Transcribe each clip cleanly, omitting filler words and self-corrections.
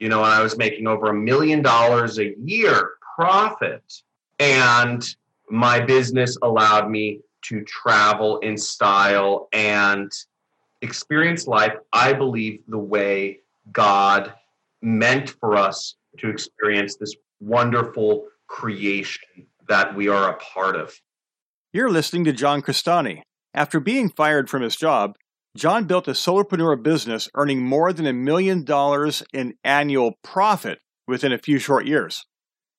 you know, and I was making over $1 million a year profit. And my business allowed me to travel in style and experience life, I believe, the way God meant for us to experience this wonderful creation that we are a part of. You're listening to John Crestani. After being fired from his job, John built a solopreneur business earning more than $1 million in annual profit within a few short years.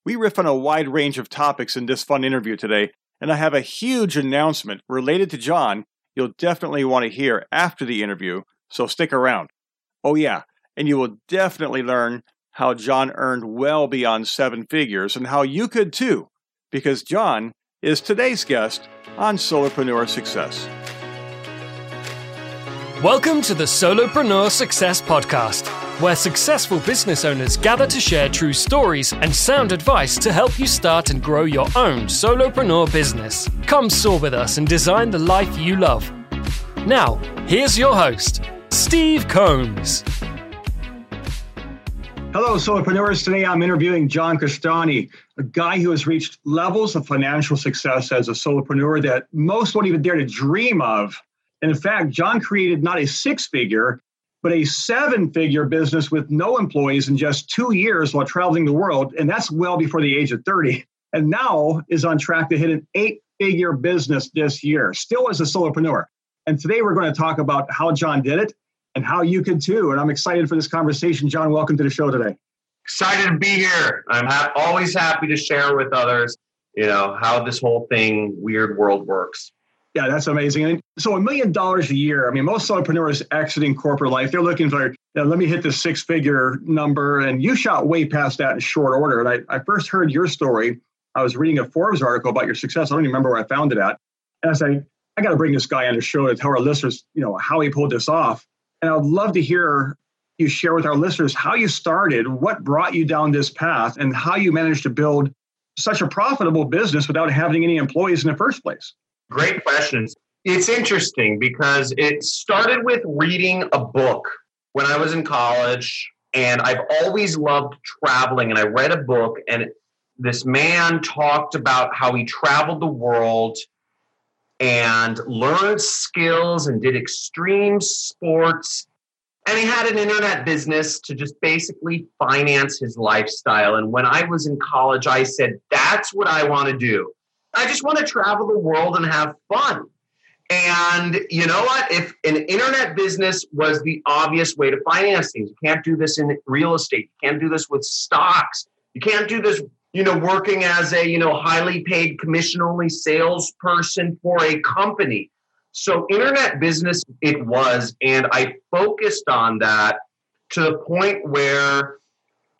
We riff on a wide range of topics in this fun interview today, and I have a huge announcement related to John you'll definitely want to hear after the interview, so stick around. Oh yeah, and you will definitely learn how John earned well beyond seven figures and how you could too, because John is today's guest on Solopreneur Success. Welcome to the Solopreneur Success Podcast, where successful business owners gather to share true stories and sound advice to help you start and grow your own solopreneur business. Come soar with us and design the life you love. Now, here's your host, Steve Combs. Hello, solopreneurs. Today I'm interviewing John Crestani, a guy who has reached levels of financial success as a solopreneur that most won't even dare to dream of. And in fact, John created not a six-figure, but a seven-figure business with no employees in just 2 years while traveling the world, and that's well before the age of 30, and now is on track to hit an eight-figure business this year, still as a solopreneur. And today we're going to talk about how John did it and how you can too, and I'm excited for this conversation. John, welcome to the show today. Excited to be here. I'm always happy to share with others, you know, how this whole thing, weird world works. Yeah, that's amazing. And so $1 million a year. I mean, most entrepreneurs exiting corporate life, they're looking for, you know, let me hit this six-figure number. And you shot way past that in short order. And I first heard your story. I was reading a Forbes article about your success. I don't even remember where I found it at. And I said, I got to bring this guy on the show to tell our listeners, you know, how he pulled this off. And I would love to hear you share with our listeners how you started, what brought you down this path, and how you managed to build such a profitable business without having any employees in the first place. Great questions. It's interesting because it started with reading a book when I was in college, and I've always loved traveling. And I read a book, and this man talked about how he traveled the world and learned skills and did extreme sports. And he had an internet business to just basically finance his lifestyle. And when I was in college, I said, that's what I want to do. I just want to travel the world and have fun. And you know what? If an internet business was the obvious way to finance things, you can't do this in real estate. You can't do this with stocks. You can't do this, you know, working as a, you know, highly paid commission-only salesperson for a company. So internet business it was. And I focused on that to the point where,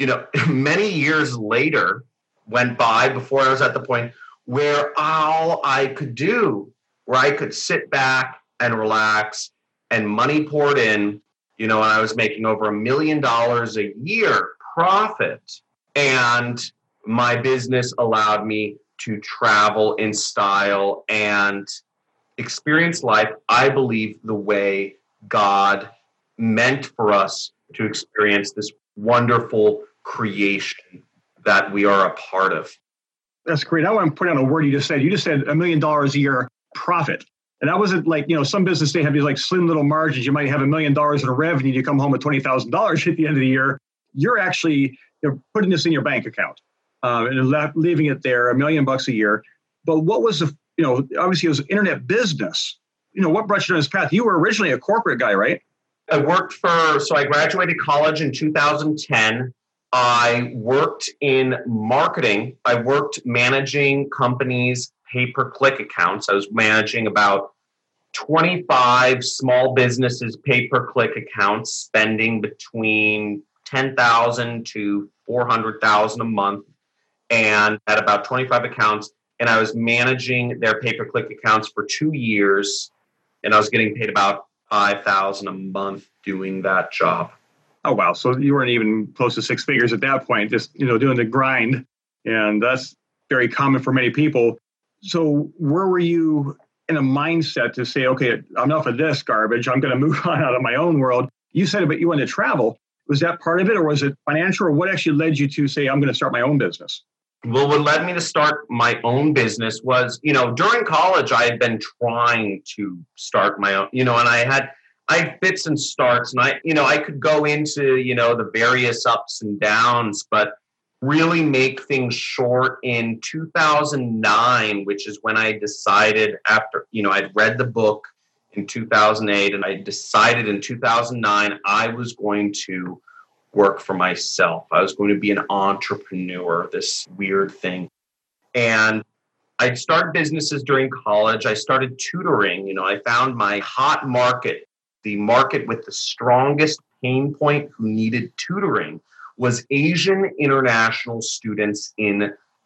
you know, many years later went by before I was at the point where all I could do, where I could sit back and relax and money poured in, you know, and I was making over $1 million a year profit. And my business allowed me to travel in style and experience life, I believe, the way God meant for us to experience this wonderful creation that we are a part of. That's great. I want to put on a word you just said. You just said $1 million a year profit. And that wasn't like, you know, some business, they have these like slim little margins. You might have $1 million in revenue and you come home with $20,000 at the end of the year. You're actually, you know, putting this in your bank account and leaving it there, $1 million a year. But what was the, you know, obviously it was internet business. You know, what brought you down this path? You were originally a corporate guy, right? So I graduated college in 2010. I worked in marketing. I worked managing companies' pay-per-click accounts. I was managing about 25 small businesses' pay-per-click accounts, spending between $10,000 to $400,000 a month, and at about 25 accounts. And I was managing their pay-per-click accounts for 2 years, and I was getting paid about $5,000 a month doing that job. Oh, wow. So you weren't even close to six figures at that point, just, you know, doing the grind. And that's very common for many people. So where were you in a mindset to say, okay, enough of this garbage. I'm going to move on out of my own world. You said, but you want to travel. Was that part of it, or was it financial, or what actually led you to say, I'm going to start my own business? Well, what led me to start my own business was, you know, during college, I had been trying to start my own, you know, and I had fits and starts, and I could go into, you know, the various ups and downs, but really make things short, in 2009, which is when I decided, after, you know, I'd read the book in 2008, and I decided in 2009, I was going to work for myself. I was going to be an entrepreneur, this weird thing. And I'd started businesses during college. I started tutoring. You know, I found my hot market. The market with the strongest pain point who needed tutoring was Asian international students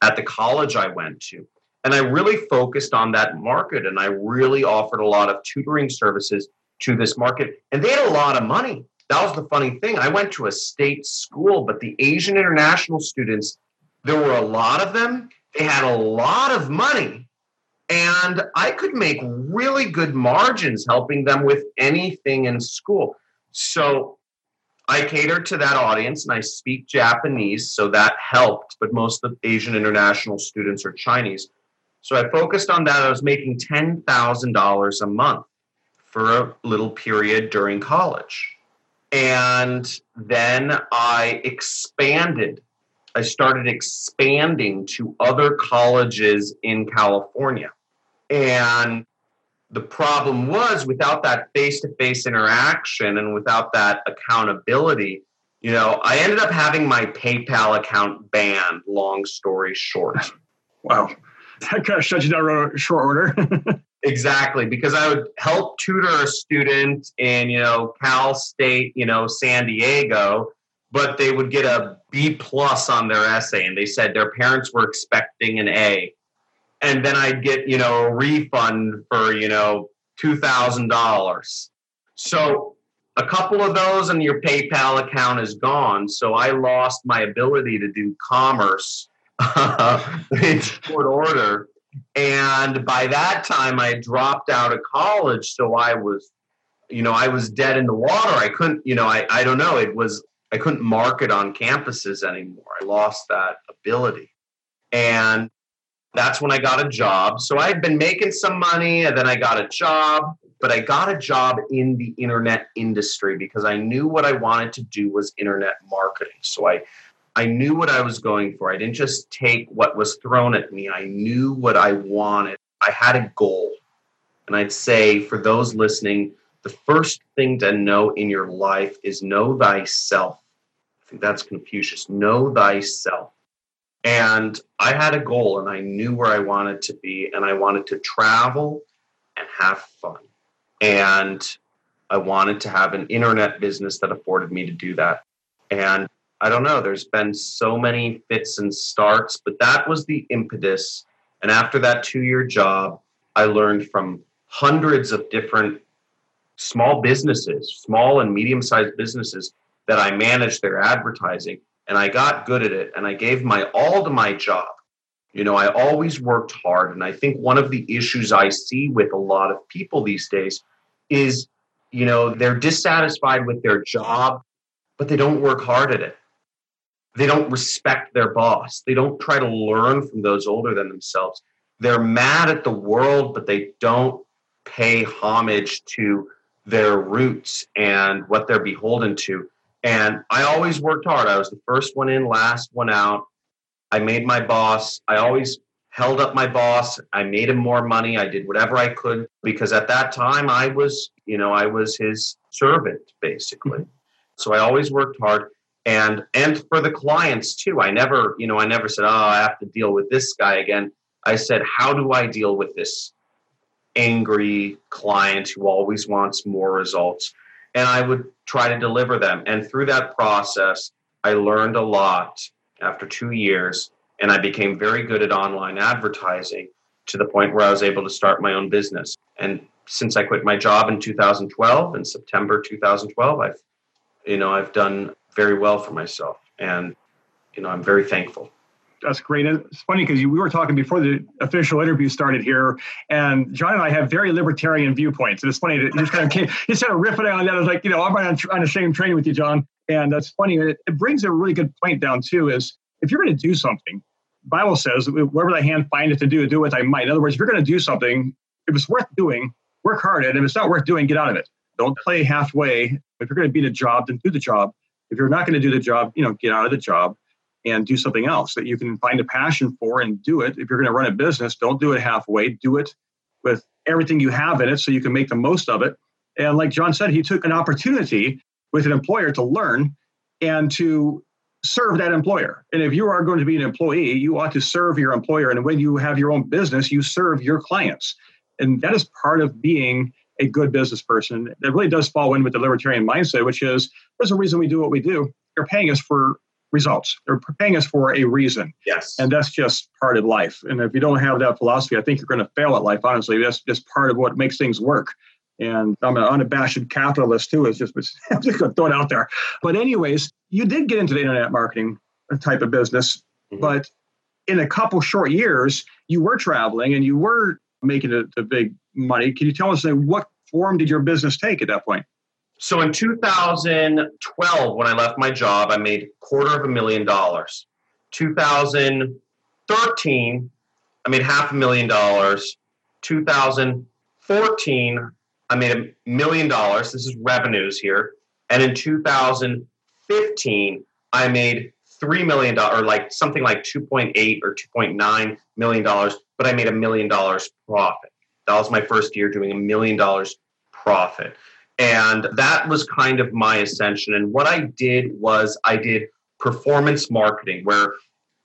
at the college I went to. And I really focused on that market, and I really offered a lot of tutoring services to this market. And they had a lot of money. That was the funny thing. I went to a state school, but the Asian international students, there were a lot of them. They had a lot of money, and I could make really good margins helping them with anything in school. So I catered to that audience, and I speak Japanese, so that helped. But most of the Asian international students are Chinese. So I focused on that. I was making $10,000 a month for a little period during college. And then I expanded. I started expanding to other colleges in California. And the problem was, without that face-to-face interaction and without that accountability, you know, I ended up having my PayPal account banned, long story short. Wow. That kind of shut you down in short order. Exactly, because I would help tutor a student in, you know, Cal State, you know, San Diego, but they would get a B+ on their essay, and they said their parents were expecting an A. And then I'd get, you know, a refund for, you know, $2,000. So a couple of those and your PayPal account is gone. So I lost my ability to do commerce in short order. And by that time, I dropped out of college. So I was, you know, I was dead in the water. I couldn't, you know, I don't know. It was, I couldn't market on campuses anymore. I lost that ability. And that's when I got a job. So I'd been making some money, and then I got a job, but I got a job in the internet industry because I knew what I wanted to do was internet marketing. So I knew what I was going for. I didn't just take what was thrown at me. I knew what I wanted. I had a goal. And I'd say, for those listening, the first thing to know in your life is know thyself. I think that's Confucius. Know thyself. And I had a goal, and I knew where I wanted to be, and I wanted to travel and have fun. And I wanted to have an internet business that afforded me to do that. And I don't know, there's been so many fits and starts, but that was the impetus. And after that 2-year job, I learned from hundreds of different small businesses, small and medium-sized businesses, that I managed their advertising. And I got good at it, and I gave my all to my job. You know, I always worked hard. And I think one of the issues I see with a lot of people these days is, you know, they're dissatisfied with their job, but they don't work hard at it. They don't respect their boss. They don't try to learn from those older than themselves. They're mad at the world, but they don't pay homage to their roots and what they're beholden to. And I always worked hard. I was the first one in, last one out. I made my boss. I always held up my boss. I made him more money. I did whatever I could because at that time I was, you know, I was his servant basically. So I always worked hard and for the clients too. I never said, oh, I have to deal with this guy again. I said, how do I deal with this angry client who always wants more results? And I would try to deliver them. And through that process, I learned a lot after 2 years. And I became very good at online advertising to the point where I was able to start my own business. And since I quit my job in 2012, in September 2012, I've done very well for myself. And, you know, I'm very thankful. That's great. It's funny because we were talking before the official interview started here, and John and I have very libertarian viewpoints. And it's funny that you just kind of riffing on that. I was like, you know, I'm on the same train with you, John. And that's funny. It brings a really good point down too, is if you're going to do something, the Bible says, wherever thy hand findeth to do with thy might. In other words, if you're going to do something, if it's worth doing, work hard at it. If it's not worth doing, get out of it. Don't play halfway. If you're going to be in a job, then do the job. If you're not going to do the job, get out of the job and do something else that you can find a passion for and do it. If you're going to run a business, don't do it halfway. Do it with everything you have in it so you can make the most of it. And like John said, he took an opportunity with an employer to learn and to serve that employer. And if you are going to be an employee, you ought to serve your employer. And when you have your own business, you serve your clients. And that is part of being a good business person. That really does fall in with the libertarian mindset, which is, there's a reason we do what we do. They're paying us for results. They're paying us for a reason. Yes. And that's just part of life. And if you don't have that philosophy, I think you're going to fail at life, honestly. That's just part of what makes things work. And I'm an unabashed capitalist too. I'm just going to throw it out there. But anyways, you did get into the internet marketing type of business, but in a couple short years, you were traveling and you were making the big money. Can you tell us what form did your business take at that point? So in 2012, when I left my job, I made $250,000. 2013, I made $500,000. 2014, I made $1 million. This is revenues here. And in 2015, I made $3 million or like something like $2.8 or $2.9 million, but I made $1 million profit. That was my first year doing $1 million profit. And that was kind of my ascension. And what I did was I did performance marketing, where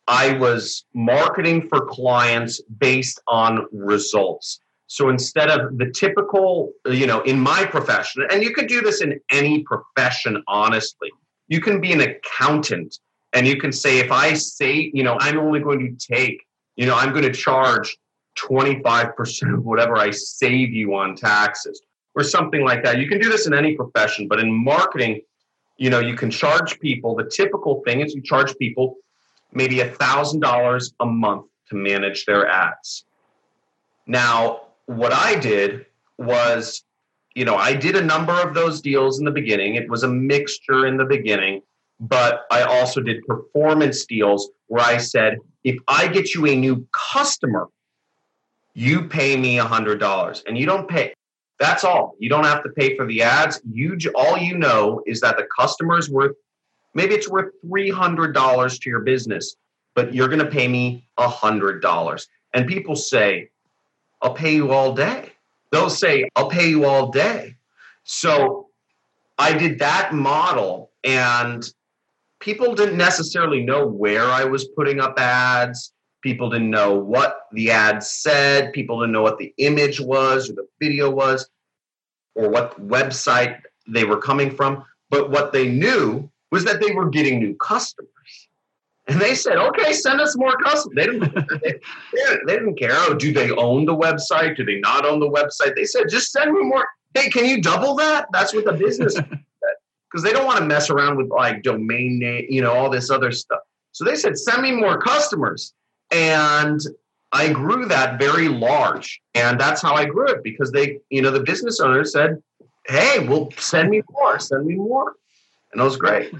I was marketing for clients based on results. So instead of the typical, in my profession, and you could do this in any profession, honestly, you can be an accountant and you can say, if I say, I'm only going to take, I'm going to charge 25% of whatever I save you on taxes or something like that. You can do this in any profession, but in marketing, you can charge people. The typical thing is you charge people maybe $1,000 a month to manage their ads. Now, what I did was, I did a number of those deals in the beginning. It was a mixture in the beginning, but I also did performance deals where I said, if I get you a new customer, you pay me $100, and you don't pay. That's all. You don't have to pay for the ads. All you know is that the customer is worth, maybe it's worth $300 to your business, but you're going to pay me $100. And people say, I'll pay you all day. They'll say, I'll pay you all day. So I did that model, and people didn't necessarily know where I was putting up ads. People didn't know what the ad said. People didn't know what the image was or the video was or what website they were coming from. But what they knew was that they were getting new customers. And they said, okay, send us more customers. They didn't care. Oh, do they own the website? Do they not own the website? They said, just send me more. Hey, can you double that? That's what the business said. Because they don't want to mess around with like domain name, all this other stuff. So they said, send me more customers. And I grew that very large. And that's how I grew it, because they, the business owner said, hey, well, send me more. And that was great.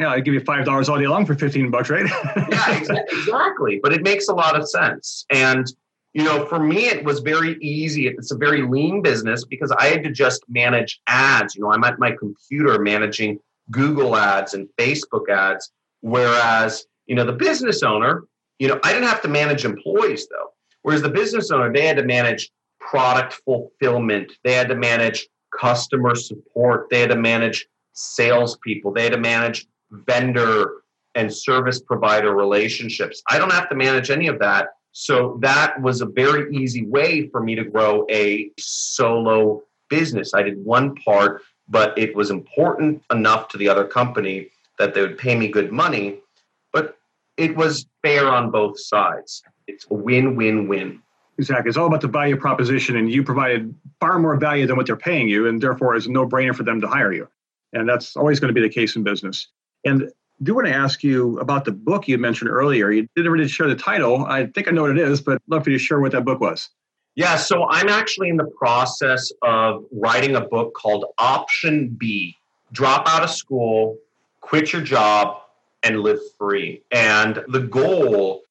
Yeah, I give you $5 all day long for $15, right? Yeah, exactly. But it makes a lot of sense. And, for me, it was very easy. It's a very lean business because I had to just manage ads. I'm at my computer managing Google ads and Facebook ads, whereas, the business owner, I didn't have to manage employees, though. Whereas the business owner, they had to manage product fulfillment. They had to manage customer support. They had to manage salespeople. They had to manage vendor and service provider relationships. I don't have to manage any of that. So that was a very easy way for me to grow a solo business. I did one part, but it was important enough to the other company that they would pay me good money. But it was fair on both sides. It's a win-win-win. Exactly. It's all about the value proposition, and you provided far more value than what they're paying you, and therefore it's a no-brainer for them to hire you. And that's always going to be the case in business. And I do want to ask you about the book you mentioned earlier. You didn't really share the title. I think I know what it is, but I'd love for you to share what that book was. Yeah, so I'm actually in the process of writing a book called Option B, Drop Out of School, quit your job, and live free. And the goal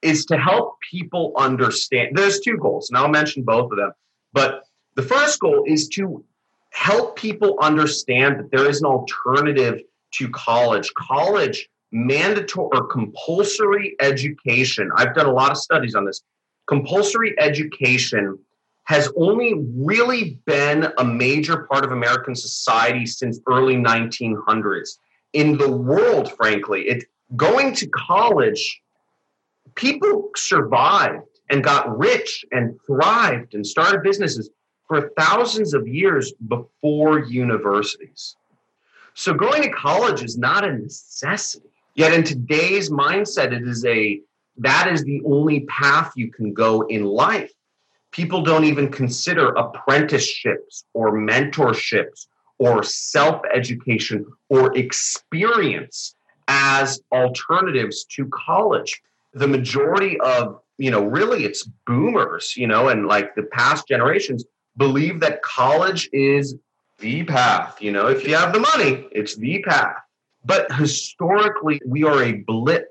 is to help people understand. There's two goals, and I'll mention both of them. But the first goal is to help people understand that there is an alternative to college. College, mandatory or compulsory education. I've done a lot of studies on this. Compulsory education has only really been a major part of American society since early 1900s. In the world, frankly, going to college, people survived and got rich and thrived and started businesses for thousands of years before universities. So going to college is not a necessity. Yet in today's mindset, that is the only path you can go in life. People don't even consider apprenticeships or mentorships or self-education or experience as alternatives to college. The majority of, really it's boomers, and like the past generations believe that college is the path. If you have the money, it's the path. But historically, we are a blip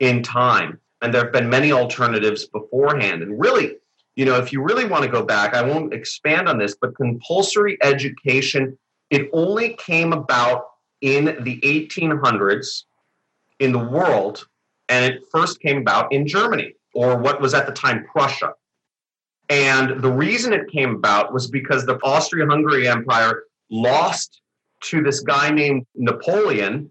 in time, and there have been many alternatives beforehand. And really, if you really want to go back, I won't expand on this, but compulsory education, it only came about in the 1800s in the world, and it first came about in Germany, or what was at the time Prussia. And the reason it came about was because the Austria-Hungary Empire lost to this guy named Napoleon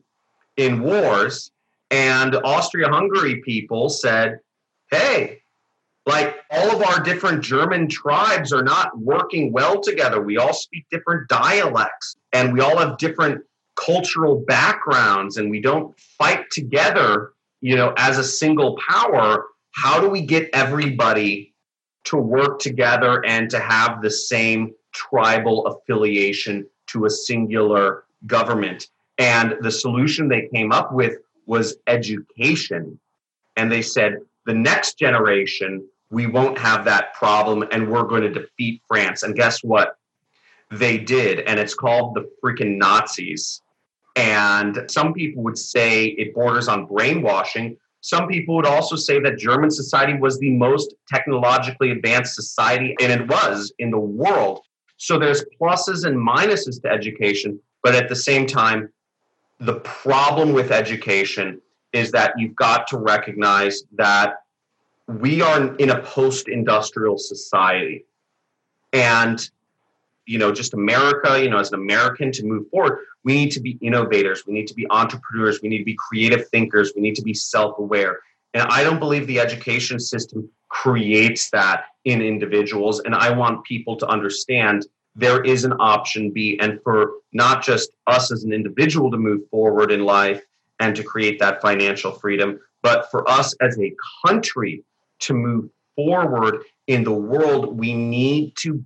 in wars, and Austria-Hungary people said, hey, all of our different German tribes are not working well together. We all speak different dialects, and we all have different cultural backgrounds, and we don't fight together, as a single power. How do we get everybody to work together and to have the same tribal affiliation to a singular government? And the solution they came up with was education. And they said, the next generation, we won't have that problem, and we're going to defeat France. And guess what? They did. And it's called the freaking Nazis. And some people would say it borders on brainwashing. Some people would also say that German society was the most technologically advanced society, and it was, in the world. So there's pluses and minuses to education, but at the same time, the problem with education is that you've got to recognize that we are in a post-industrial society. And, just America, as an American to move forward, we need to be innovators. We need to be entrepreneurs. We need to be creative thinkers. We need to be self-aware. And I don't believe the education system creates that in individuals. And I want people to understand there is an option B, and for not just us as an individual to move forward in life and to create that financial freedom, but for us as a country to move forward in the world, we need to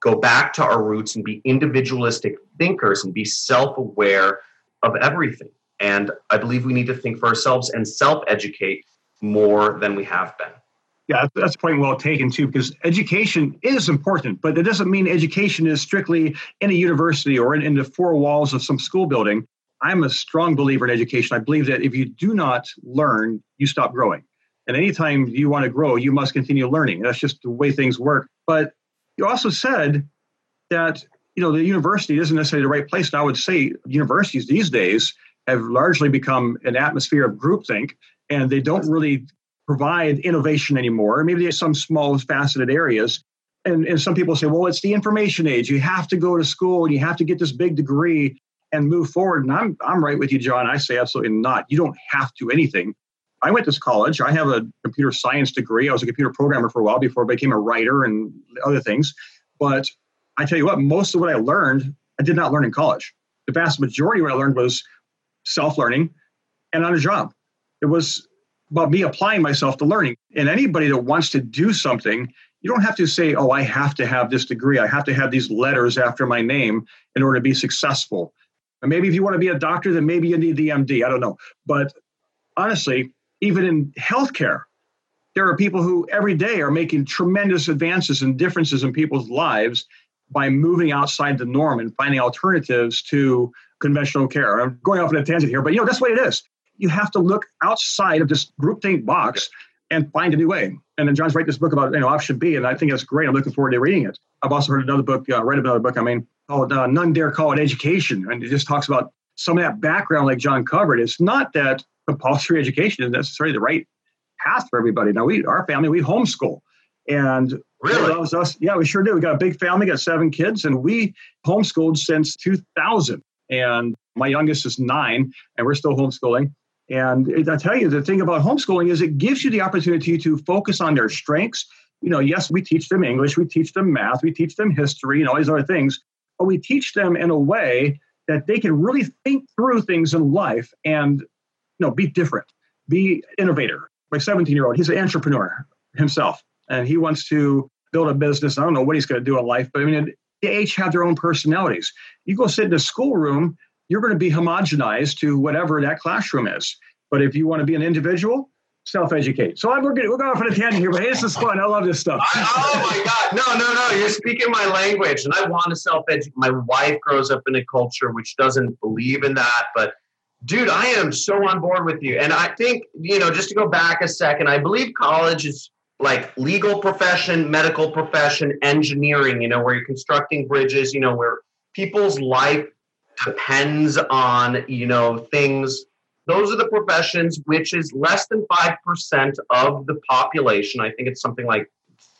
go back to our roots and be individualistic thinkers and be self-aware of everything. And I believe we need to think for ourselves and self-educate more than we have been. Yeah, that's a point well taken too, because education is important, but it doesn't mean education is strictly in a university or in the four walls of some school building. I'm a strong believer in education. I believe that if you do not learn, you stop growing. And anytime you want to grow, you must continue learning. That's just the way things work. But you also said that, the university isn't necessarily the right place. And I would say universities these days have largely become an atmosphere of groupthink, and they don't really provide innovation anymore. Maybe there's some small faceted areas. And some people say, well, it's the information age. You have to go to school and you have to get this big degree and move forward. And I'm right with you, John. I say absolutely not. You don't have to anything. I went to college. I have a computer science degree. I was a computer programmer for a while before I became a writer and other things. But I tell you what, most of what I learned, I did not learn in college. The vast majority of what I learned was self-learning and on a job. It was about me applying myself to learning. And anybody that wants to do something, you don't have to say, oh, I have to have this degree. I have to have these letters after my name in order to be successful. And maybe if you want to be a doctor, then maybe you need the MD. I don't know. But honestly, even in healthcare, there are people who every day are making tremendous advances and differences in people's lives by moving outside the norm and finding alternatives to conventional care. I'm going off on a tangent here, but you know, that's what it is. You have to look outside of this groupthink box and find a new way. And then John's writing this book about, you know, option B, and I think that's great. I'm looking forward to reading it. I've also heard another book, called None Dare Call It Education. And it just talks about some of that background like John covered. It's not that compulsory education is necessarily the right path for everybody. Now, our family, we homeschool. And really? That was us. Yeah, we sure do. We got a big family, got 7 kids, and we homeschooled since 2000. And my youngest is 9, and we're still homeschooling. And I tell you, the thing about homeschooling is it gives you the opportunity to focus on their strengths. You know, yes, we teach them English, we teach them math, we teach them history and all these other things, but we teach them in a way that they can really think through things in life and, you know, be different, be innovator. My 17-year-old, he's an entrepreneur himself, and he wants to build a business. I don't know what he's going to do in life, but I mean, they each have their own personalities. You go sit in a schoolroom, you're going to be homogenized to whatever that classroom is. But if you want to be an individual, self-educate. So we're going off on a tangent here, but hey, this is fun. I love this stuff. Oh, my God. No. You're speaking my language. And I want to self-educate. My wife grows up in a culture which doesn't believe in that. But, dude, I am so on board with you. And I think, you know, just to go back a second, I believe college is like legal profession, medical profession, engineering, you know, where you're constructing bridges, you know, where people's life depends on, you know, things. Those are the professions, which is less than 5% of the population. I think it's something like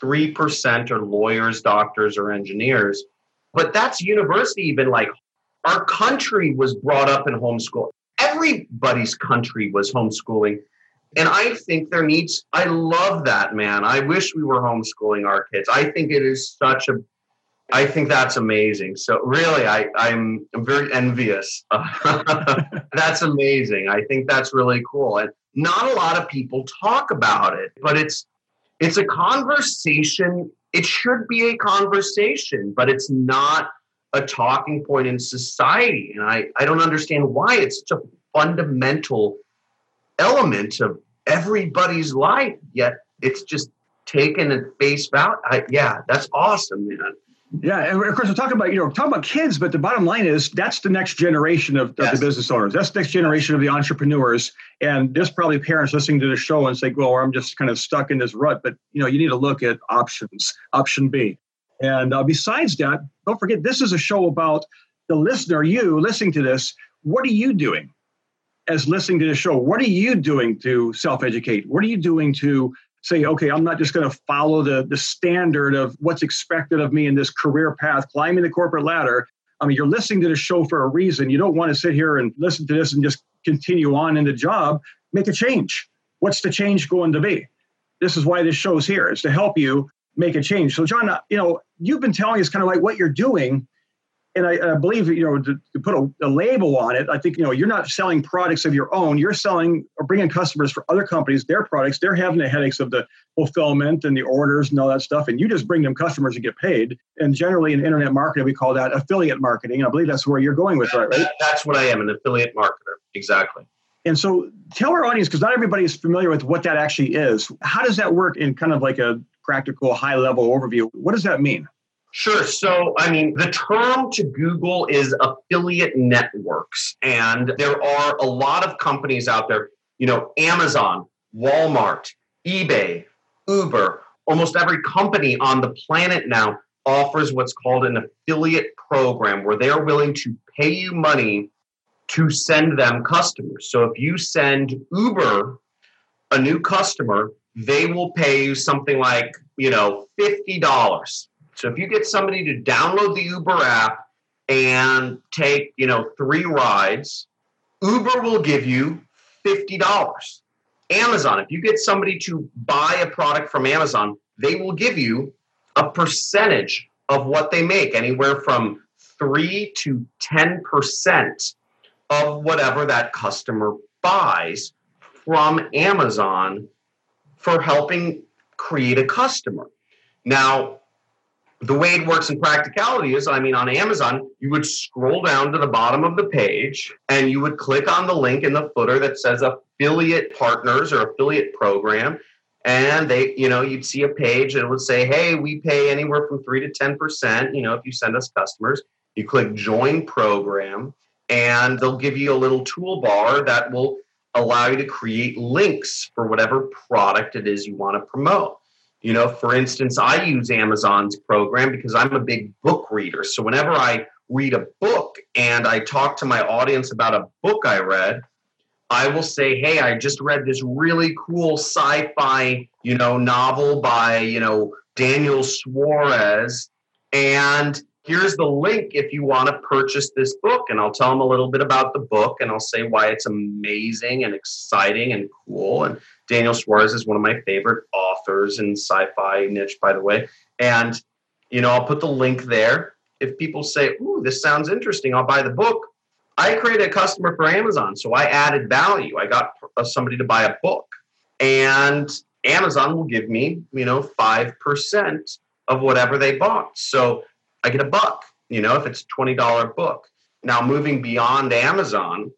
3% are lawyers, doctors, or engineers. But that's university even. Like, our country was brought up in homeschool. Everybody's country was homeschooling. And I think I love that, man. I wish we were homeschooling our kids. I think it is I think that's amazing. So really, I'm very envious. That's amazing. I think that's really cool. And not a lot of people talk about it, but it's a conversation. It should be a conversation, but it's not a talking point in society. And I don't understand why. It's such a fundamental element of everybody's life, yet it's just taken at face value. Yeah, that's awesome, man. Yeah, and of course we're talking about kids, but the bottom line is that's the next generation of the business owners. That's the next generation of the entrepreneurs. And there's probably parents listening to the show and say, well, I'm just kind of stuck in this rut. But you know, you need to look at options, option B. And besides that, don't forget, this is a show about the listener, you listening to this. What are you doing as listening to the show? What are you doing to self-educate? What are you doing to say, okay, I'm not just going to follow the standard of what's expected of me in this career path, climbing the corporate ladder. I mean, you're listening to the show for a reason. You don't want to sit here and listen to this and just continue on in the job. Make a change. What's the change going to be? This is why this show's here, is to help you make a change. So John, you know, you've been telling us kind of like what you're doing. And I believe, you know, to put a label on it, I think, you know, you're not selling products of your own. You're selling or bringing customers for other companies, their products. They're having the headaches of the fulfillment and the orders and all that stuff. And you just bring them customers and get paid. And generally in internet marketing, we call that affiliate marketing. And I believe that's where you're going with that, right? That's what I am, an affiliate marketer. Exactly. And so tell our audience, because not everybody is familiar with what that actually is. How does that work in kind of like a practical high-level overview? What does that mean? Sure. So, I mean, the term to Google is affiliate networks. And there are a lot of companies out there, you know, Amazon, Walmart, eBay, Uber, almost every company on the planet now offers what's called an affiliate program, where they're willing to pay you money to send them customers. So if you send Uber a new customer, they will pay you something like, you know, $50. So if you get somebody to download the Uber app and take, you know, 3 rides, Uber will give you $50. Amazon, if you get somebody to buy a product from Amazon, they will give you a percentage of what they make, anywhere from 3 to 10% of whatever that customer buys from Amazon for helping create a customer. Now, the way it works in practicality is, I mean, on Amazon, you would scroll down to the bottom of the page and you would click on the link in the footer that says affiliate partners or affiliate program. And they, you know, you'd see a page and it would say, hey, we pay anywhere from 3 to 10%, you know, if you send us customers. You click join program. and they'll give you a little toolbar that will allow you to create links for whatever product it is you want to promote. You know, for instance, I use Amazon's program because I'm a big book reader. So whenever I read a book and I talk to my audience about a book I read, I will say, hey, I just read this really cool sci-fi, you know, novel by, you know, Daniel Suarez. And here's the link if you want to purchase this book. And I'll tell them a little bit about the book and I'll say why it's amazing and exciting and cool. And Daniel Suarez is one of my favorite authors in sci-fi niche, by the way. And, you know, I'll put the link there. If people say, ooh, this sounds interesting, I'll buy the book. I created a customer for Amazon, so I added value. I got somebody to buy a book, and Amazon will give me, you know, 5% of whatever they bought. So I get a buck, you know, if it's a $20 book. Now, moving beyond Amazon,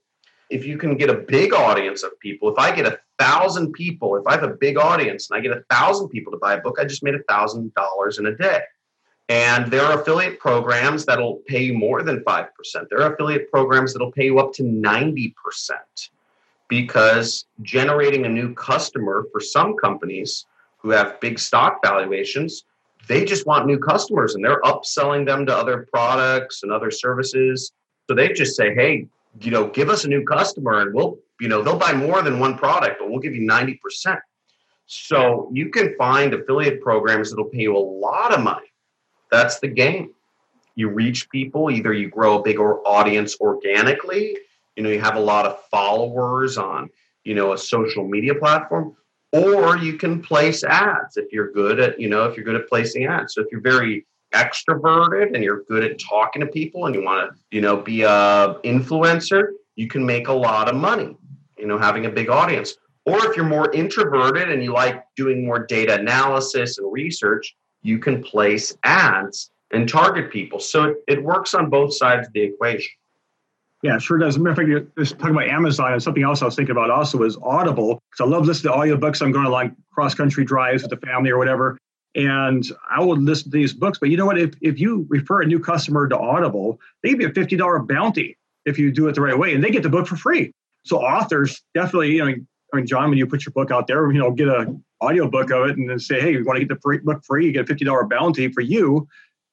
if you can get a big audience of people, if I get 1,000 people, if I have a big audience and I get 1,000 people to buy a book, I just made $1,000 in a day. And there are affiliate programs that'll pay you more than 5%. There are affiliate programs that'll pay you up to 90%, because generating a new customer for some companies who have big stock valuations, they just want new customers and they're upselling them to other products and other services. So they just say, hey, you know, give us a new customer and we'll, you know, they'll buy more than one product, but we'll give you 90%. So you can find affiliate programs that'll pay you a lot of money. That's the game. You reach people, either you grow a bigger audience organically, you know, you have a lot of followers on, you know, a social media platform, or you can place ads if you're good at, you know, if you're good at placing ads. So if you're very extroverted and you're good at talking to people and you want to, you know, be a influencer, you can make a lot of money, you know, having a big audience. Or if you're more introverted and you like doing more data analysis and research, you can place ads and target people. So it works on both sides of the equation. Yeah, sure does. As a matter of fact, you're just talking about Amazon, and something else I was thinking about also is Audible, because I love listening to audiobooks. I'm going along cross-country drives with the family or whatever, and I would listen to these books. But you know what? If you refer a new customer to Audible, they give you a $50 bounty if you do it the right way, and they get the book for free. So authors definitely, you know, I mean, John, when you put your book out there, you know, get an audiobook of it and then say, hey, you want to get the free book free, you get a $50 bounty for you.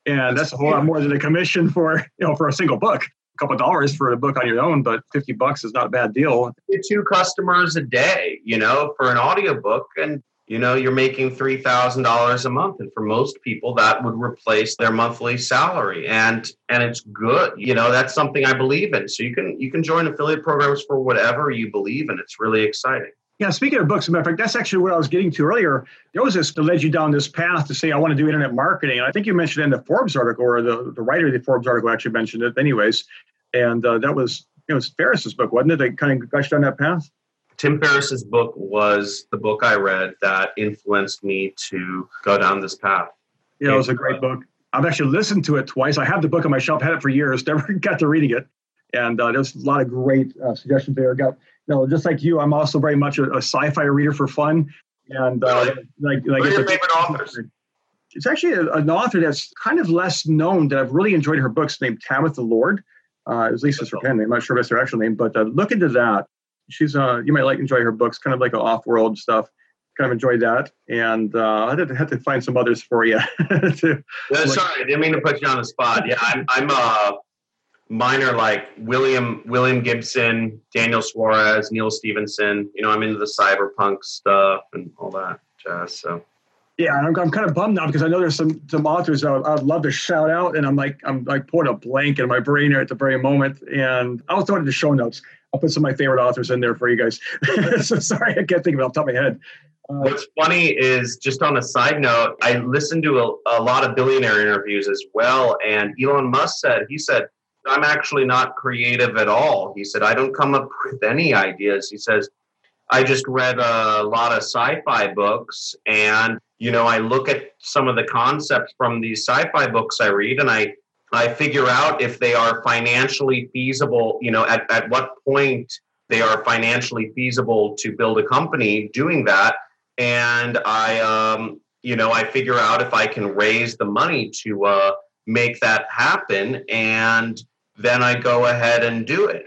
And that's a whole lot more than a commission for, you know, for a single book. A couple of dollars for a book on your own, but $50 is not a bad deal. 2 customers a day, you know, for an audiobook, and, you know, you're making $3,000 a month. And for most people, that would replace their monthly salary. And it's good. You know, that's something I believe in. So you can join affiliate programs for whatever you believe in. It's really exciting. Yeah, speaking of books, as a matter of fact, that's actually what I was getting to earlier. There was this that led you down this path to say, I want to do internet marketing. And I think you mentioned in the Forbes article, or the writer of the Forbes article actually mentioned it anyways. And that was, you know, it was Ferriss's book, wasn't it? They kind of got you down that path? Tim Ferriss's book was the book I read that influenced me to go down this path. Yeah, it was a great book. I've actually listened to it twice. I have the book on my shelf, had it for years, never got to reading it. And there's a lot of great suggestions there. Got, you know, just like you, I'm also very much a sci-fi reader for fun. And like what are your favorite authors? It's actually an author that's kind of less known that I've really enjoyed her books, named Tabitha Lord. At least it's her pen name. I'm not sure if it's her actual name, but look into that. She's you might enjoy her books, kind of like off-world stuff. Kind of enjoy that, and I'd have to find some others for you. Sorry, I didn't mean to put you on the spot. Yeah, I'm a minor like William Gibson, Daniel Suarez, Neil Stephenson. You know, I'm into the cyberpunk stuff and all that jazz. So yeah, I'm kind of bummed now because I know there's some authors I'd love to shout out, and I'm like pulling a blank in my brain at the very moment, and I'll throw it in the show notes. I'll put some of my favorite authors in there for you guys. So sorry, I can't think of it off the top of my head. What's funny is, just on a side note, I listened to a lot of billionaire interviews as well. And Elon Musk said, I'm actually not creative at all. He said, I don't come up with any ideas. He says, I just read a lot of sci-fi books. And, you know, I look at some of the concepts from these sci-fi books I read, and I figure out if they are financially feasible, you know, at what point they are financially feasible to build a company doing that. And I figure out if I can raise the money to make that happen. And then I go ahead and do it.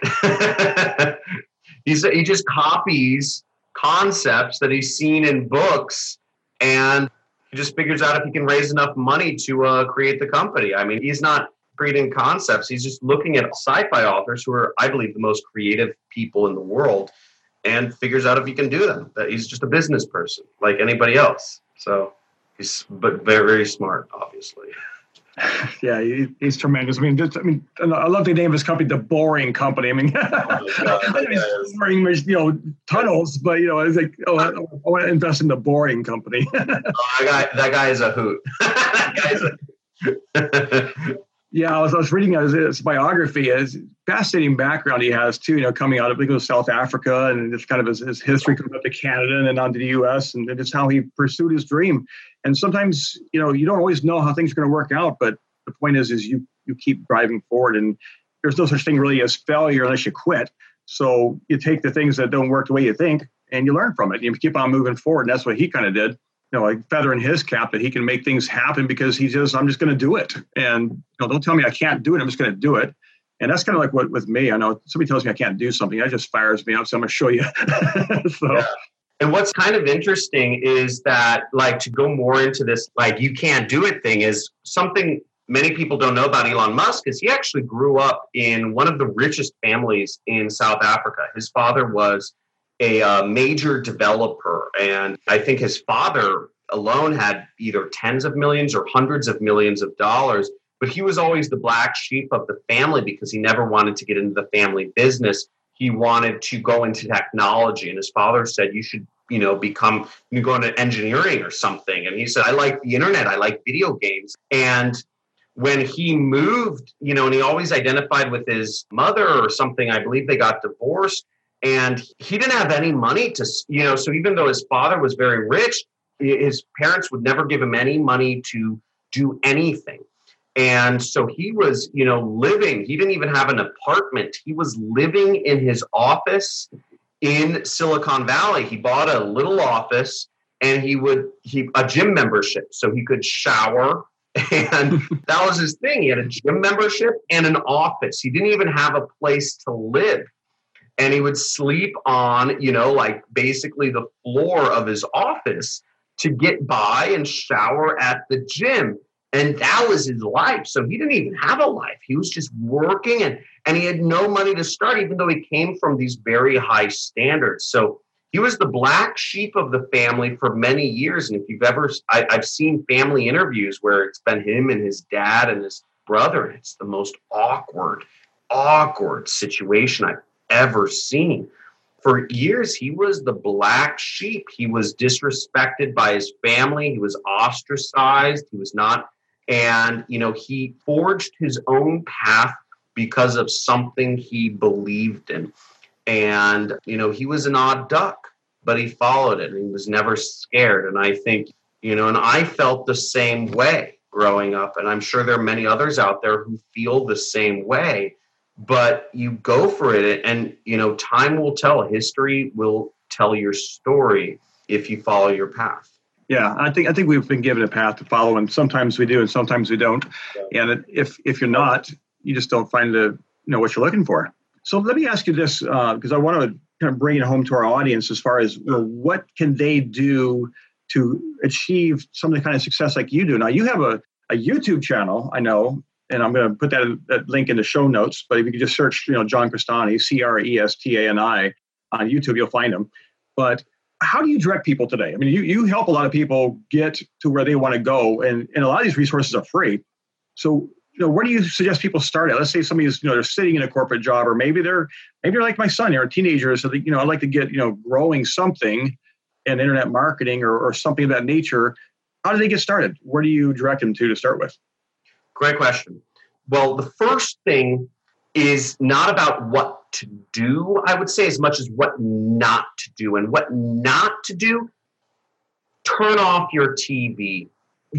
He just copies concepts that he's seen in books, and he just figures out if he can raise enough money to create the company. I mean, he's not creating concepts. He's just looking at sci-fi authors who are, I believe, the most creative people in the world, and figures out if he can do them. That he's just a business person like anybody else. So he's very, very smart, obviously. Yeah, he's tremendous. I mean, I love the name of his company, The Boring Company. I mean, it's boring, tunnels, but I was like, I want to invest in The Boring Company. That guy is a hoot. Yeah, I was reading his biography. His fascinating background he has too. Coming out of South Africa, and just kind of his history coming up to Canada and then on to the U.S. and it's how he pursued his dream. And sometimes, you don't always know how things are going to work out. But the point is you keep driving forward, and there's no such thing really as failure unless you quit. So you take the things that don't work the way you think, and you learn from it. You keep on moving forward, and that's what he kind of did. Like feather in his cap that he can make things happen because I'm just going to do it. And don't tell me I can't do it. I'm just going to do it. And that's kind of like what with me. I know somebody tells me I can't do something. That just fires me up. So I'm going to show you. Yeah. And what's kind of interesting is that, to go more into this, you can't do it thing, is something many people don't know about Elon Musk is he actually grew up in one of the richest families in South Africa. His father was a major developer. And I think his father alone had either tens of millions or hundreds of millions of dollars. But he was always the black sheep of the family because he never wanted to get into the family business. He wanted to go into technology. And his father said, you should, you go into engineering or something. And he said, I like the internet. I like video games. And when he moved, and he always identified with his mother or something, I believe they got divorced. And he didn't have any money to, so even though his father was very rich, his parents would never give him any money to do anything. And so he was, living, he didn't even have an apartment. He was living in his office in Silicon Valley. He bought a little office and a gym membership so he could shower. And that was his thing. He had a gym membership and an office. He didn't even have a place to live. And he would sleep on, basically the floor of his office to get by and shower at the gym. And that was his life. So he didn't even have a life. He was just working and he had no money to start, even though he came from these very high standards. So he was the black sheep of the family for many years. And if you've ever, I've seen family interviews where it's been him and his dad and his brother. And it's the most awkward situation I've ever seen. For years, he was the black sheep. He was disrespected by his family. He was ostracized. He was not. And, he forged his own path because of something he believed in. And, he was an odd duck, but he followed it and he was never scared. And I think, and I felt the same way growing up. And I'm sure there are many others out there who feel the same way. But you go for it and, time will tell. History will tell your story if you follow your path. Yeah, I think we've been given a path to follow, and sometimes we do and sometimes we don't. Yeah. And if you're not, you just don't find what you're looking for. So let me ask you this, because I want to kind of bring it home to our audience as far as what can they do to achieve some of the kind of success like you do. Now, you have a YouTube channel, I know. And I'm going to put that link in the show notes. But if you could just search, John Crestani, Crestani on YouTube, you'll find him. But how do you direct people today? I mean, you help a lot of people get to where they want to go. And a lot of these resources are free. So, where do you suggest people start at? Let's say somebody's, they're sitting in a corporate job, or maybe they're like my son, they're a teenager. So that, I'd like to get, growing something in internet marketing or something of that nature. How do they get started? Where do you direct them to start with? Great question. Well, the first thing is not about what to do, I would say, as much as what not to do. And what not to do, turn off your TV.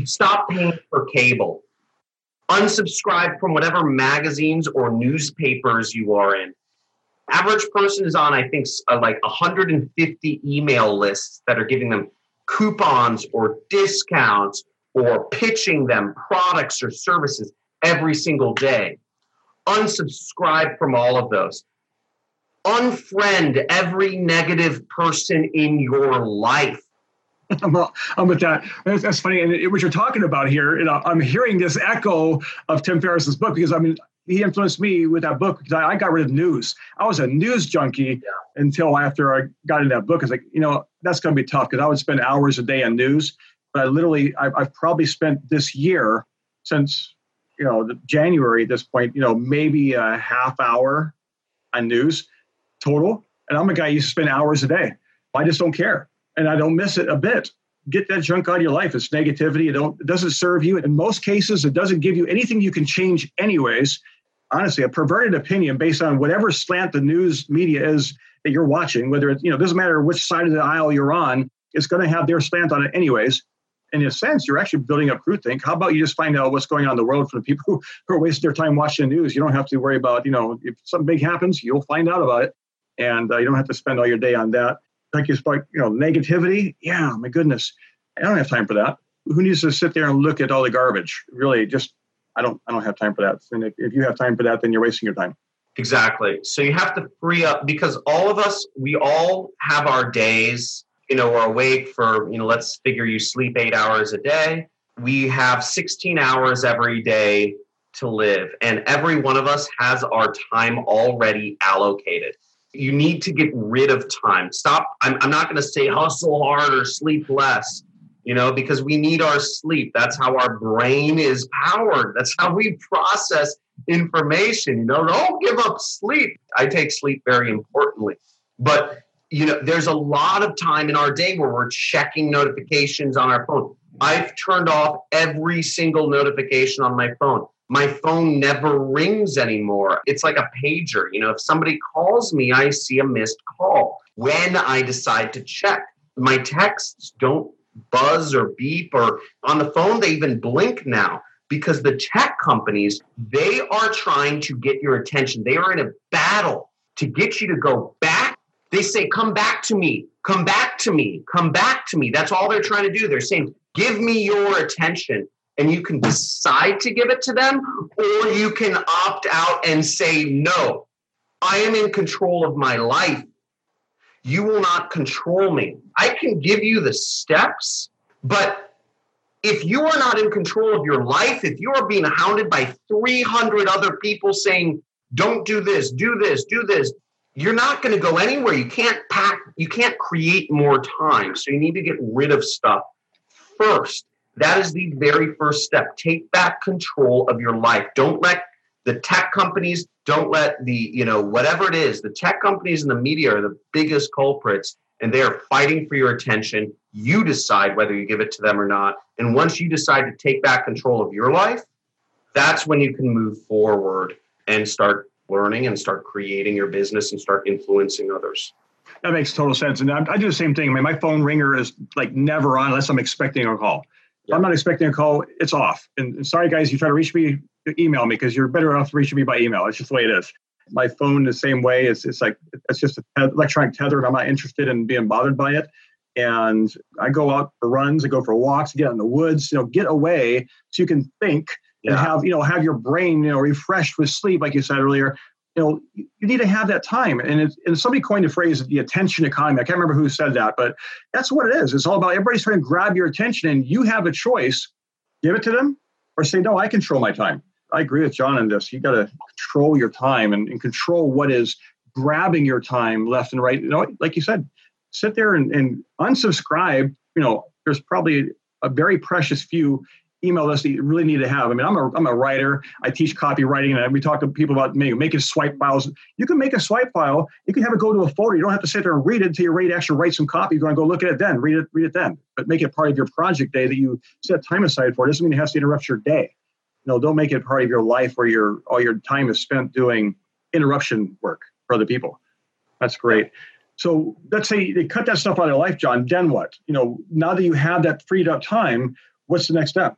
Stop paying for cable. Unsubscribe from whatever magazines or newspapers you are in. Average person is on, I think, 150 email lists that are giving them coupons or discounts, or pitching them products or services every single day. unsubscribe from all of those. Unfriend every negative person in your life. I'm with that. That's funny. And what you're talking about here, and I'm hearing this echo of Tim Ferriss's book, because I mean, he influenced me with that book because I got rid of news. I was a news junkie until after I got into that book. It's like, you know, that's going to be tough because I would spend hours a day on news. But I've probably spent this year since, you know, January at this point, you know, maybe a half hour on news total. And I'm a guy who used to spend hours a day. I just don't care. And I don't miss it a bit. Get that junk out of your life. It's negativity. It doesn't serve you. In most cases, it doesn't give you anything you can change anyways. Honestly, a perverted opinion based on whatever slant the news media is that you're watching, whether it's, you know, it doesn't matter which side of the aisle you're on, it's going to have their slant on it anyways. In a sense, you're actually building up groupthink. How about you just find out what's going on in the world from the people who are wasting their time watching the news? You don't have to worry about, you know, if something big happens, you'll find out about it. And you don't have to spend all your day on that. Like you spoke, you know, negativity. Yeah, my goodness. I don't have time for that. Who needs to sit there and look at all the garbage? Really, just, I don't have time for that. And if you have time for that, then you're wasting your time. Exactly. So you have to free up, because all of us, we all have our days. You know, we're awake for, you know, let's figure you sleep 8 hours a day. We have 16 hours every day to live. And every one of us has our time already allocated. You need to get rid of time. Stop. I'm not going to say hustle hard or sleep less, you know, because we need our sleep. That's how our brain is powered. That's how we process information. You know, don't give up sleep. I take sleep very importantly. But, you know, there's a lot of time in our day where we're checking notifications on our phone. I've turned off every single notification on my phone. My phone never rings anymore. It's like a pager. You know, if somebody calls me, I see a missed call when I decide to check. My texts don't buzz or beep, or on the phone, they even blink now because the tech companies, they are trying to get your attention. They are in a battle to get you to go back. They say, come back to me, come back to me, come back to me. That's all they're trying to do. They're saying, give me your attention. And you can decide to give it to them, or you can opt out and say, no, I am in control of my life. You will not control me. I can give you the steps, but if you are not in control of your life, if you are being hounded by 300 other people saying, don't do this, do this, do this, you're not going to go anywhere. You can't pack. You can't create more time. So you need to get rid of stuff first. That is the very first step. Take back control of your life. Don't let the tech companies, don't let the, you know, whatever it is, the tech companies and the media are the biggest culprits, and they are fighting for your attention. You decide whether you give it to them or not. And once you decide to take back control of your life, that's when you can move forward and start learning and start creating your business and start influencing others. That makes total sense. And I do the same thing. I mean, my phone ringer is like never on unless I'm expecting a call. If I'm not expecting a call, it's off. And sorry, guys, you try to reach me, email me, because you're better off reaching me by email. It's just the way it is. My phone, the same way. It's like, it's just an electronic tether, and I'm not interested in being bothered by it. And I go out for runs, I go for walks, get out in the woods, you know, get away so you can think and have, you know, have your brain, you know, refreshed with sleep, like you said earlier. You know, you need to have that time. And somebody coined the phrase, the attention economy. I can't remember who said that, but that's what it is. It's all about everybody's trying to grab your attention, and you have a choice. Give it to them or say, no, I control my time. I agree with John on this. You got to control your time and control what is grabbing your time left and right. You know, like you said, sit there and unsubscribe. You know, there's probably a very precious few email list that you really need to have. I mean, I'm a writer. I teach copywriting, and we talk to people about making swipe files. You can make a swipe file. You can have it go to a folder. You don't have to sit there and read it until you're ready to actually write some copy. You're going to go look at it then, read it then. But make it part of your project day that you set time aside for. It doesn't mean it has to interrupt your day. You know, don't make it part of your life where all your time is spent doing interruption work for other people. That's great. So let's say they cut that stuff out of your life, John. Then what? You know, now that you have that freed up time, what's the next step?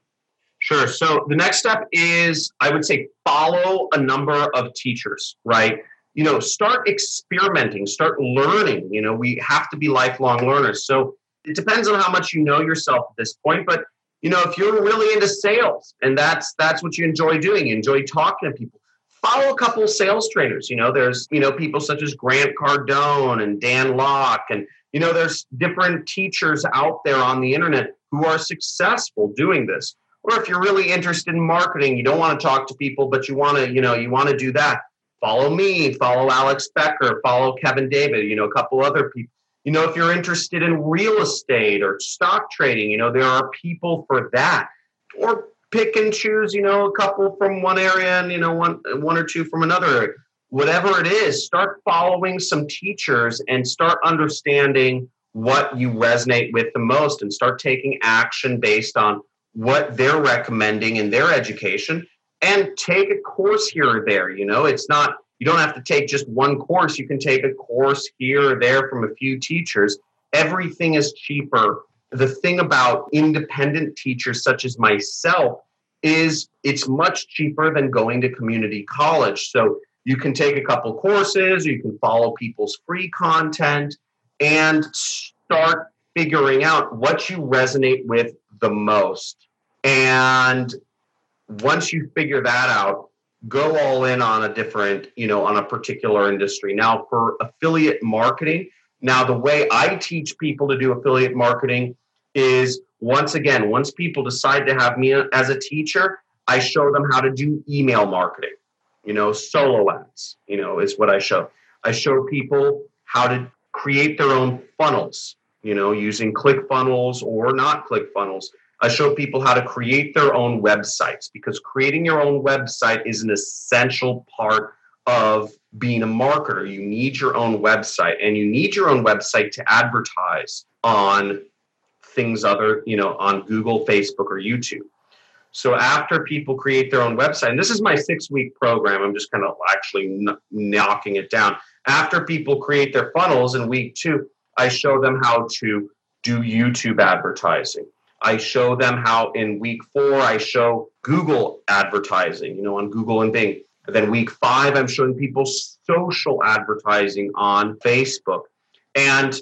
Sure. So the next step is, I would say, follow a number of teachers, right? You know, start experimenting, start learning. You know, we have to be lifelong learners. So it depends on how much you know yourself at this point. But, you know, if you're really into sales and that's what you enjoy doing, you enjoy talking to people, follow a couple of sales trainers. You know, there's, you know, people such as Grant Cardone and Dan Locke, and, you know, there's different teachers out there on the internet who are successful doing this. Or if you're really interested in marketing, you don't want to talk to people, but you want to, you know, you want to do that. Follow me, follow Alex Becker, follow Kevin David, you know, a couple other people. You know, if you're interested in real estate or stock trading, you know, there are people for that. Or pick and choose, you know, a couple from one area and, you know, one or two from another area. Whatever it is, start following some teachers and start understanding what you resonate with the most and start taking action based on what they're recommending in their education, and take a course here or there. You know, it's not, you don't have to take just one course. You can take a course here or there from a few teachers. Everything is cheaper. The thing about independent teachers such as myself is it's much cheaper than going to community college. So you can take a couple courses, you can follow people's free content, and start figuring out what you resonate with the most. And once you figure that out, go all in on a different, you know, on a particular industry. Now, for affiliate marketing, now the way I teach people to do affiliate marketing is, once again, once people decide to have me as a teacher, I show them how to do email marketing, you know, solo ads, you know, is what I show. I show people how to create their own funnels, you know, using ClickFunnels or not ClickFunnels. I show people how to create their own websites, because creating your own website is an essential part of being a marketer. You need your own website, and you need your own website to advertise on things other, you know, on Google, Facebook, or YouTube. So after people create their own website, and this is my 6-week program, I'm just kind of actually knocking it down. After people create their funnels in week 2, I show them how to do YouTube advertising. I show them how in week 4, I show Google advertising, you know, on Google and Bing. And then week 5, I'm showing people social advertising on Facebook. And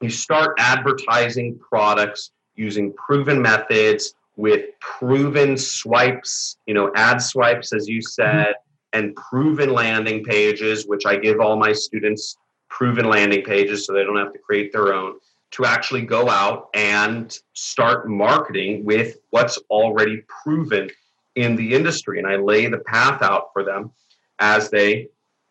you start advertising products using proven methods with proven swipes, you know, ad swipes, as you said, and proven landing pages, which I give all my students proven landing pages so they don't have to create their own, to actually go out and start marketing with what's already proven in the industry. And I lay the path out for them as they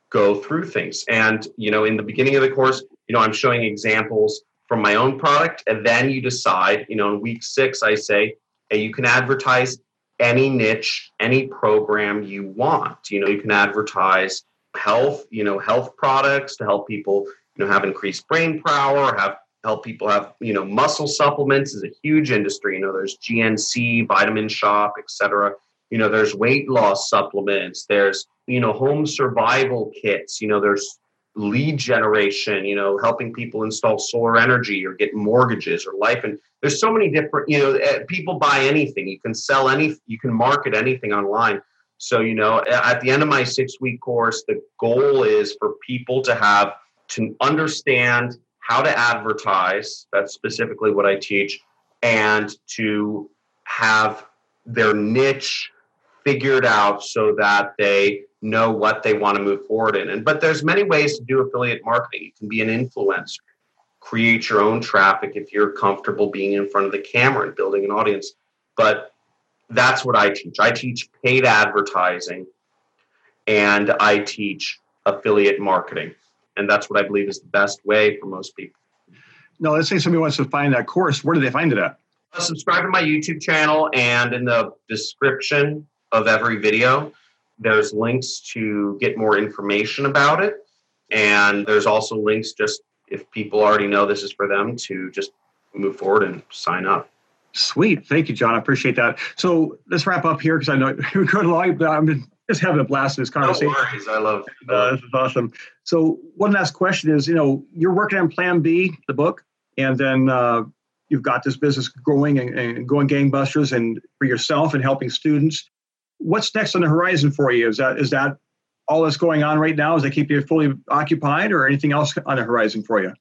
go through things. And, you know, in the beginning of the course, you know, I'm showing examples from my own product. And then you decide, you know, in week 6, I say, hey, you can advertise any niche, any program you want. You know, you can advertise health, you know, health products to help people, you know, have increased brain power, help people have, you know, muscle supplements is a huge industry. You know, there's GNC, Vitamin Shop, et cetera. You know, there's weight loss supplements. There's, you know, home survival kits. You know, there's lead generation, you know, helping people install solar energy or get mortgages or life. And there's so many different, you know, people buy anything. You can sell any, you can market anything online. So, you know, at the end of my 6-week course, the goal is for people to have, to understand how to advertise, that's specifically what I teach, and to have their niche figured out so that they know what they want to move forward in. And but there's many ways to do affiliate marketing. You can be an influencer, create your own traffic if you're comfortable being in front of the camera and building an audience. But that's what I teach. I teach paid advertising and I teach affiliate marketing. And that's what I believe is the best way for most people. Now, let's say somebody wants to find that course. Where do they find it at? Subscribe to my YouTube channel, and in the description of every video, there's links to get more information about it. And there's also links, just if people already know this is for them, to just move forward and sign up. Sweet. Thank you, John. I appreciate that. So let's wrap up here because I know we're going long, but I'm just having a blast in this conversation. No worries. I love it. This is awesome. So one last question is, you know, you're working on Plan B, the book, and then you've got this business growing and going gangbusters, and for yourself and helping students. What's next on the horizon for you? Is that all that's going on right now? Does that keep you fully occupied, or anything else on the horizon for you?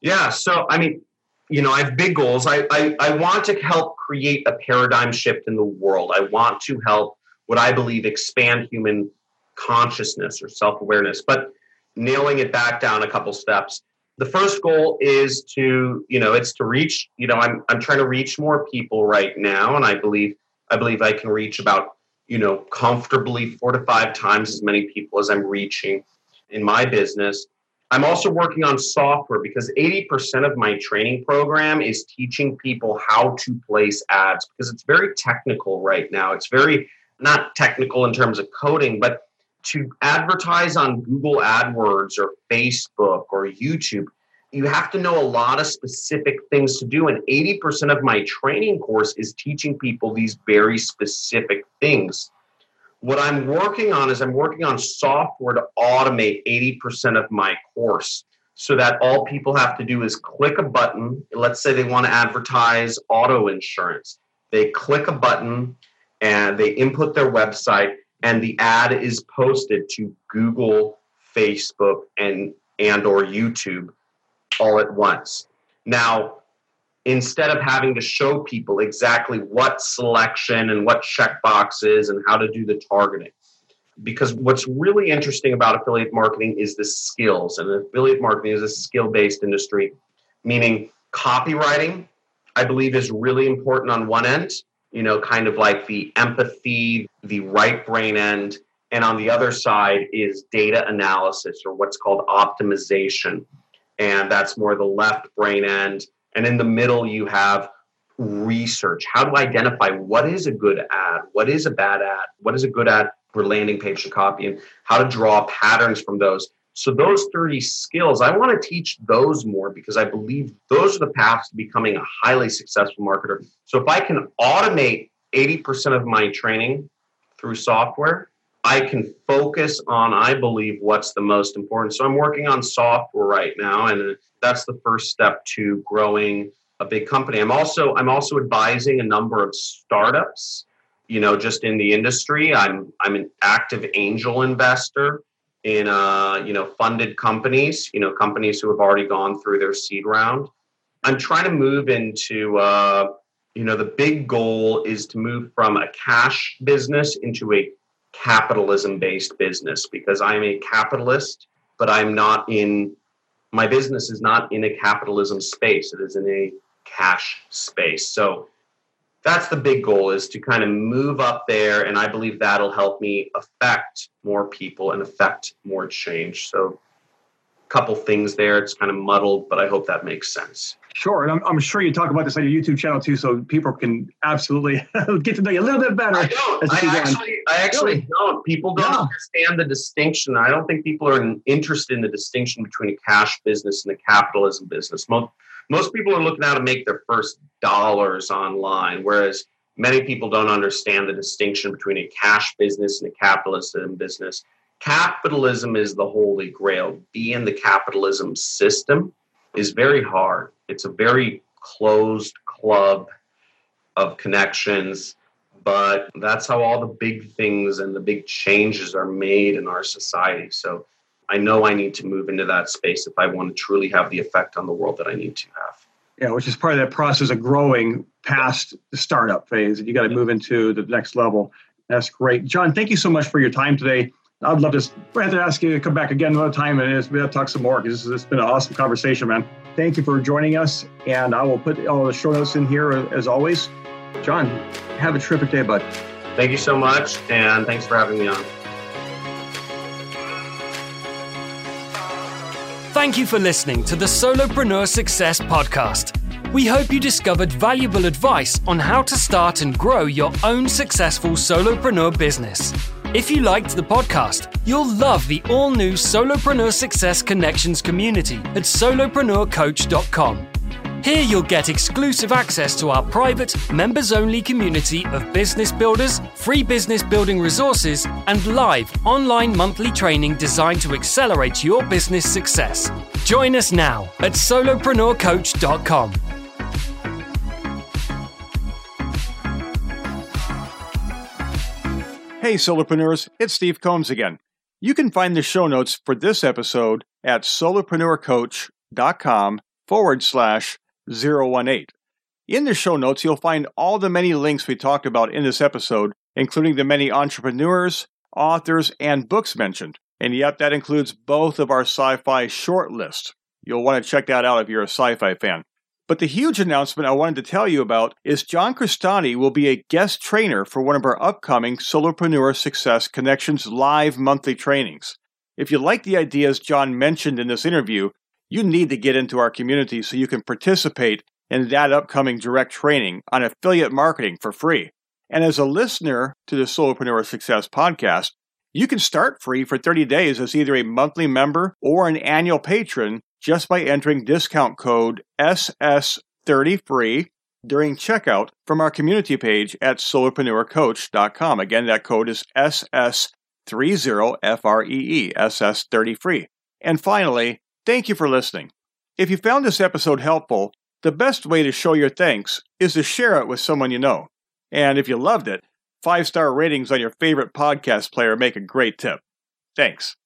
Yeah. So, I mean, you know, I have big goals. I want to help create a paradigm shift in the world. I want to help, what I believe, expand human consciousness or self-awareness, but nailing it back down a couple steps. The first goal is to, it's to reach, I'm trying to reach more people right now. And I believe I can reach about, comfortably 4 to 5 times as many people as I'm reaching in my business. I'm also working on software because 80% of my training program is teaching people how to place ads because it's very technical right now. It's very not technical in terms of coding, but to advertise on Google AdWords or Facebook or YouTube, you have to know a lot of specific things to do. And 80% of my training course is teaching people these very specific things. What I'm working on is I'm working on software to automate 80% of my course so that all people have to do is click a button. Let's say they want to advertise auto insurance. They click a button and they input their website and the ad is posted to Google, Facebook, and or YouTube all at once. Now, instead of having to show people exactly what selection and what checkboxes and how to do the targeting. Because what's really interesting about affiliate marketing is the skills. And affiliate marketing is a skill-based industry, meaning copywriting, I believe, is really important on one end, kind of like the empathy, the right brain end. And on the other side is data analysis or what's called optimization. And that's more the left brain end. And in the middle, you have research. How to identify what is a good ad, what is a bad ad, what is a good ad for landing page and copy, and how to draw patterns from those. So those 30 skills, I want to teach those more because I believe those are the paths to becoming a highly successful marketer. So if I can automate 80% of my training through software, I can focus on, I believe, what's the most important. So I'm working on software right now, and that's the first step to growing a big company. I'm also advising a number of startups, just in the industry. I'm an active angel investor in funded companies, companies who have already gone through their seed round. I'm trying to move into the big goal is to move from a cash business into a capitalism-based business because I'm a capitalist, but my business is not in a capitalism space. It is in a cash space. So that's the big goal, is to kind of move up there. And I believe that'll help me affect more people and affect more change. So a couple things there. It's kind of muddled, but I hope that makes sense. Sure. And I'm sure you talk about this on your YouTube channel too, so people can absolutely get to know you a little bit better. I don't. I actually don't. People don't understand the distinction. I don't think people are interested in the distinction between a cash business and a capitalism business. Most people are looking out to make their first dollars online, whereas many people don't understand the distinction between a cash business and a capitalism business. Capitalism is the holy grail. Be in the capitalism system is very hard. It's a very closed club of connections, but that's how all the big things and the big changes are made in our society. So I know I need to move into that space if I want to truly have the effect on the world that I need to have. Yeah, which is part of that process of growing past the startup phase. You got to move into the next level. That's great. John, thank you so much for your time today. I'd love to have to ask you to come back again another time and we'll talk some more because it's been an awesome conversation, man. Thank you for joining us. And I will put all the show notes in here as always. John, have a terrific day, bud. Thank you so much. And thanks for having me on. Thank you for listening to the Solopreneur Success Podcast. We hope you discovered valuable advice on how to start and grow your own successful solopreneur business. If you liked the podcast, you'll love the all-new Solopreneur Success Connections community at SolopreneurCoach.com. Here you'll get exclusive access to our private, members-only community of business builders, free business building resources, and live online monthly training designed to accelerate your business success. Join us now at SolopreneurCoach.com. Hey, solopreneurs, it's Steve Combs again. You can find the show notes for this episode at solopreneurcoach.com/018. In the show notes, you'll find all the many links we talked about in this episode, including the many entrepreneurs, authors, and books mentioned. And yep, that includes both of our sci-fi short list. You'll want to check that out if you're a sci-fi fan. But the huge announcement I wanted to tell you about is John Crestani will be a guest trainer for one of our upcoming Solopreneur Success Connections live monthly trainings. If you like the ideas John mentioned in this interview, you need to get into our community so you can participate in that upcoming direct training on affiliate marketing for free. And as a listener to the Solopreneur Success Podcast, you can start free for 30 days as either a monthly member or an annual patron just by entering discount code SS30FREE during checkout from our community page at SolopreneurCoach.com. Again, that code is SS30FREE, SS30FREE. And finally, thank you for listening. If you found this episode helpful, the best way to show your thanks is to share it with someone you know. And if you loved it, 5-star ratings on your favorite podcast player make a great tip. Thanks.